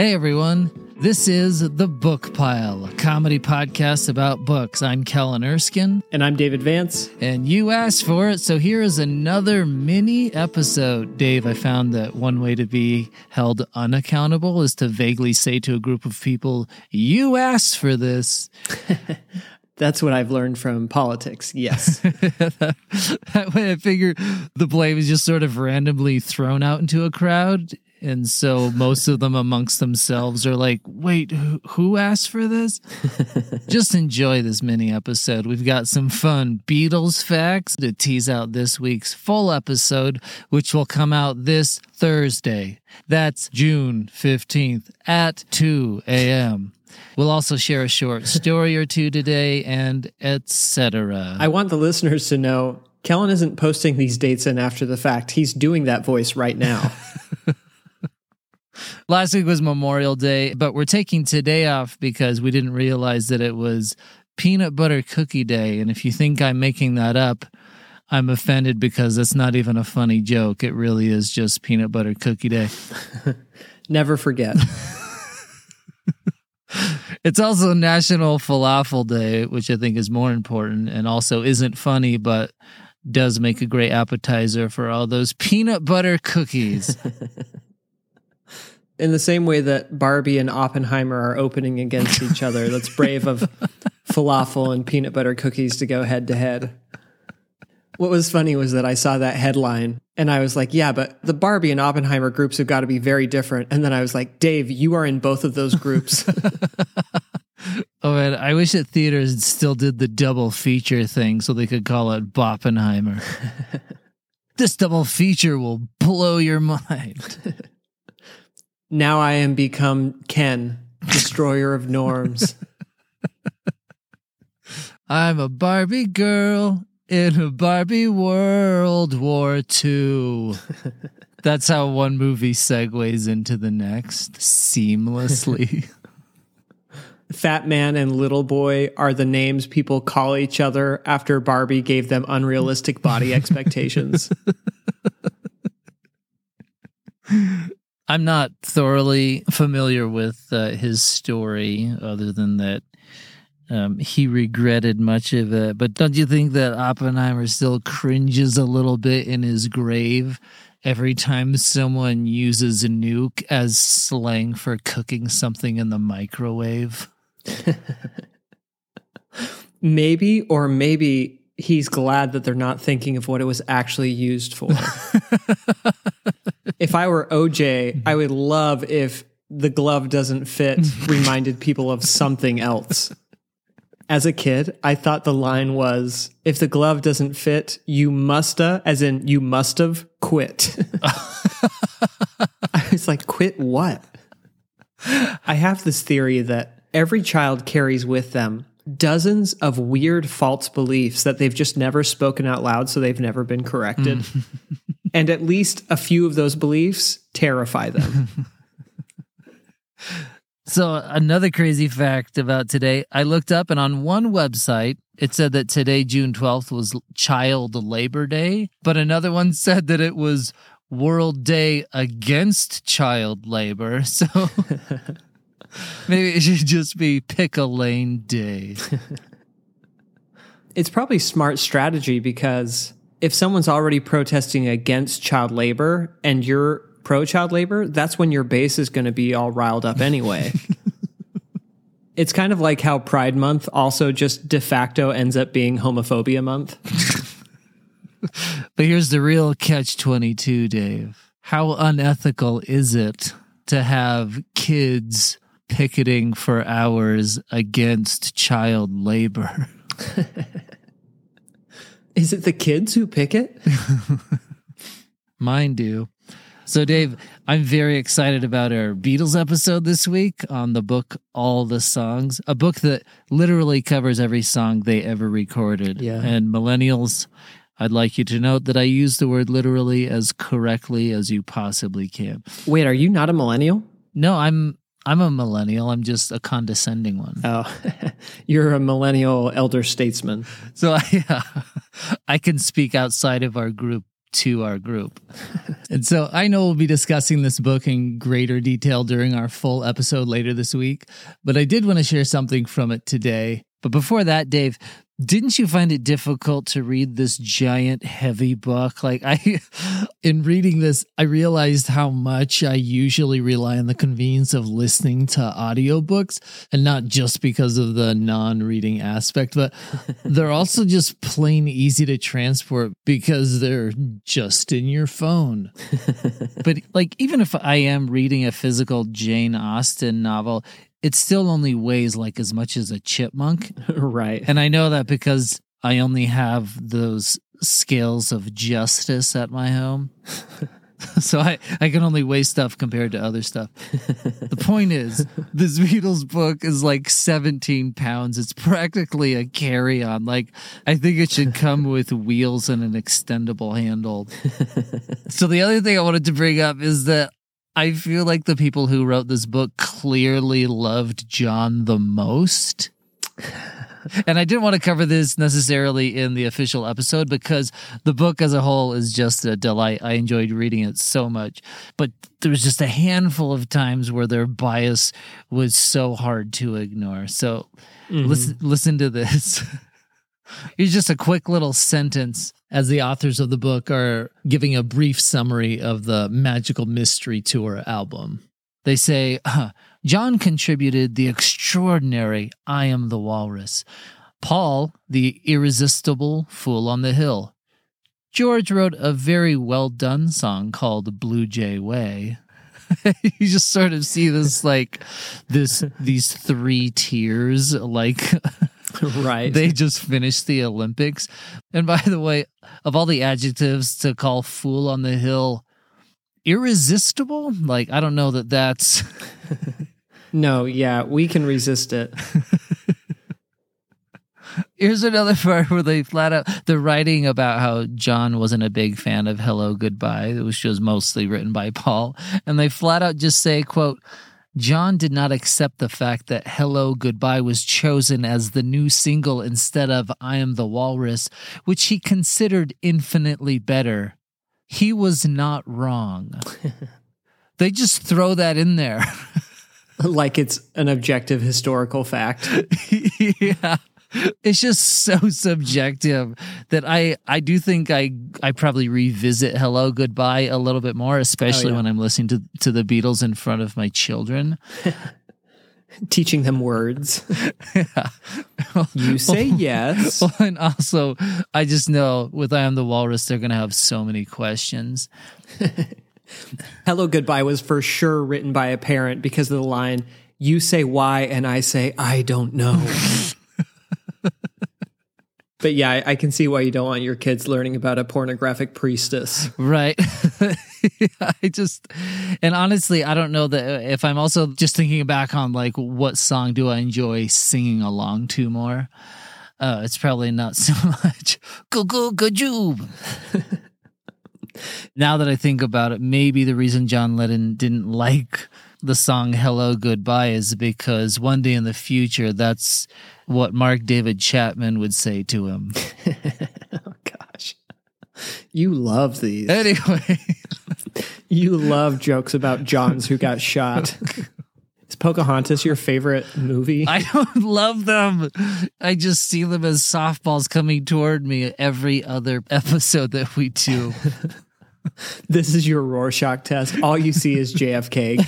Hey everyone, this is The Book Pile, a comedy podcast about books. I'm Kellen Erskine. And I'm David Vance. And you asked for it, so here is another mini episode. Dave, I found that one way to be held unaccountable is to vaguely say to a group of people, you asked for this. That's what I've learned from politics, yes. That way I figure the blame is just sort of randomly thrown out into a crowd. And so most of them amongst themselves are like, wait, who asked for this? Just enjoy this mini episode. We've got some fun Beatles facts to tease out this week's full episode, which will come out this Thursday. That's June 15th at 2 a.m. We'll also share a short story or two today, and etc. I want the listeners to know Kellen isn't posting these dates in after the fact. He's doing that voice right now. Last week was Memorial Day, but we're taking today off because we didn't realize that it was Peanut Butter Cookie Day. And if you think I'm making that up, I'm offended because that's not even a funny joke. It really is just Peanut Butter Cookie Day. Never forget. It's also National Falafel Day, which I think is more important and also isn't funny, but does make a great appetizer for all those peanut butter cookies. In the same way that Barbie and Oppenheimer are opening against each other, that's brave of falafel and peanut butter cookies to go head to head. What was funny was that I saw that headline and I was like, yeah, but the Barbie and Oppenheimer groups have got to be very different. And then I was like, Dave, you are in both of those groups. Oh man, I wish that theaters still did the double feature thing so they could call it Boppenheimer. This double feature will blow your mind. Now I am become Ken, destroyer of norms. I'm a Barbie girl in a Barbie World War II. That's how one movie segues into the next seamlessly. Fat Man and Little Boy are the names people call each other after Barbie gave them unrealistic body expectations. I'm not thoroughly familiar with his story, other than that he regretted much of it. But don't you think that Oppenheimer still cringes a little bit in his grave every time someone uses a nuke as slang for cooking something in the microwave? Maybe, or maybe he's glad that they're not thinking of what it was actually used for. If I were OJ, I would love if the glove doesn't fit reminded people of something else. As a kid, I thought the line was, if the glove doesn't fit, you musta, as in you must have quit. I was like, quit what? I have this theory that every child carries with them dozens of weird false beliefs that they've just never spoken out loud, so they've never been corrected. And at least a few of those beliefs terrify them. So another crazy fact about today, I looked up and on one website, it said that today, June 12th, was Child Labor Day, but another one said that it was World Day Against Child Labor. So maybe it should just be Pick a Lane Day. It's probably smart strategy because if someone's already protesting against child labor and you're pro-child labor, that's when your base is going to be all riled up anyway. It's kind of like how Pride Month also just de facto ends up being Homophobia Month. But here's the real catch-22, Dave. How unethical is it to have kids picketing for hours against child labor? Is it the kids who picket? Mine do. So, Dave, I'm very excited about our Beatles episode this week on the book All the Songs, a book that literally covers every song they ever recorded. Yeah. And millennials, I'd like you to note that I use the word literally as correctly as you possibly can. Wait, are you not a millennial? No, I'm a millennial. I'm just a condescending one. Oh, you're a millennial elder statesman. So, yeah, I can speak outside of our group to our group. And so I know we'll be discussing this book in greater detail during our full episode later this week, but I did want to share something from it today. But before that, Dave, didn't you find it difficult to read this giant, heavy book? Like, in reading this, I realized how much I usually rely on the convenience of listening to audiobooks, and not just because of the non-reading aspect, but they're also just plain easy to transport because they're just in your phone. But, like, even if I am reading a physical Jane Austen novel, it still only weighs like as much as a chipmunk. Right. And I know that because I only have those scales of justice at my home. So I can only weigh stuff compared to other stuff. The point is, this Beatles book is like 17 pounds. It's practically a carry-on. Like, I think it should come with wheels and an extendable handle. So the other thing I wanted to bring up is that I feel like the people who wrote this book clearly loved John the most. And I didn't want to cover this necessarily in the official episode because the book as a whole is just a delight. I enjoyed reading it so much. But there was just a handful of times where their bias was so hard to ignore. So listen to this. Here's just a quick little sentence as the authors of the book are giving a brief summary of the Magical Mystery Tour album. They say, John contributed the extraordinary I Am the Walrus. Paul, the irresistible Fool on the Hill. George wrote a very well-done song called Blue Jay Way. You just sort of see this, like, these three tiers, like... Right. They just finished the Olympics. And by the way, of all the adjectives to call Fool on the Hill irresistible, like, I don't know that that's... No, yeah, we can resist it. Here's another part where they flat out... They're writing about how John wasn't a big fan of Hello Goodbye, which was mostly written by Paul. And they flat out just say, quote, John did not accept the fact that Hello Goodbye was chosen as the new single instead of I Am the Walrus, which he considered infinitely better. He was not wrong. They just throw that in there. Like it's an objective historical fact. Yeah. It's just so subjective that I do think I probably revisit Hello Goodbye a little bit more, especially when I'm listening to the Beatles in front of my children. Teaching them words. Yeah. You say yes. Well, and also, I just know with I Am the Walrus, they're going to have so many questions. Hello Goodbye was for sure written by a parent because of the line, you say why and I say I don't know. But yeah, I can see why you don't want your kids learning about a pornographic priestess. Right. And honestly, I don't know that if I'm also just thinking back on like what song do I enjoy singing along to more. It's probably not so much Go-Go-Go-Joob. Now that I think about it, maybe the reason John Lennon didn't like the song Hello Goodbye is because one day in the future, that's what Mark David Chapman would say to him. Oh, gosh. You love these. Anyway. You love jokes about Johns who got shot. Is Pocahontas your favorite movie? I don't love them. I just see them as softballs coming toward me every other episode that we do. This is your Rorschach test. All you see is JFK.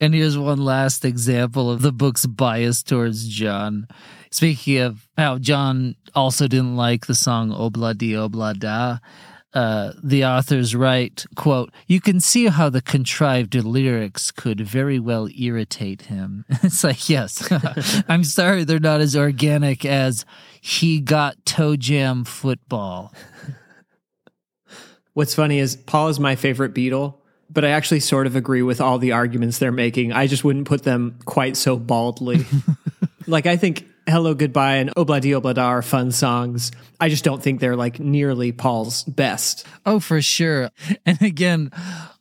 And here's one last example of the book's bias towards John. Speaking of how John also didn't like the song Ob-La-Di, Ob-La-Da, the authors write, quote, you can see how the contrived lyrics could very well irritate him. It's like, yes, I'm sorry they're not as organic as he got toe jam football. What's funny is Paul is my favorite Beatle, but I actually sort of agree with all the arguments they're making. I just wouldn't put them quite so baldly. Like, I think Hello Goodbye and Ob-La-Di, Ob-La-Da are fun songs. I just don't think they're like nearly Paul's best. Oh, for sure. And again,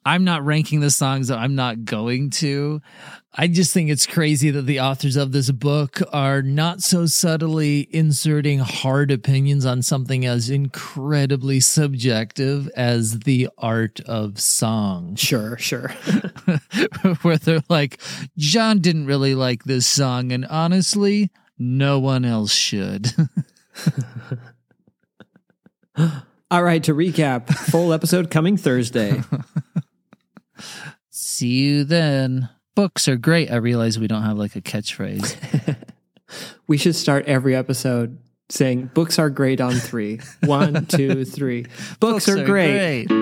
I'm not ranking the songs, so I'm not going to. I just think it's crazy that the authors of this book are not so subtly inserting hard opinions on something as incredibly subjective as the art of song. Sure. Where they're like, John didn't really like this song, and honestly, no one else should. All right, to recap, full episode coming Thursday. See you then. Books are great. I realize we don't have like a catchphrase. We should start every episode saying books are great on 3. 1, 2, 3. Books are great.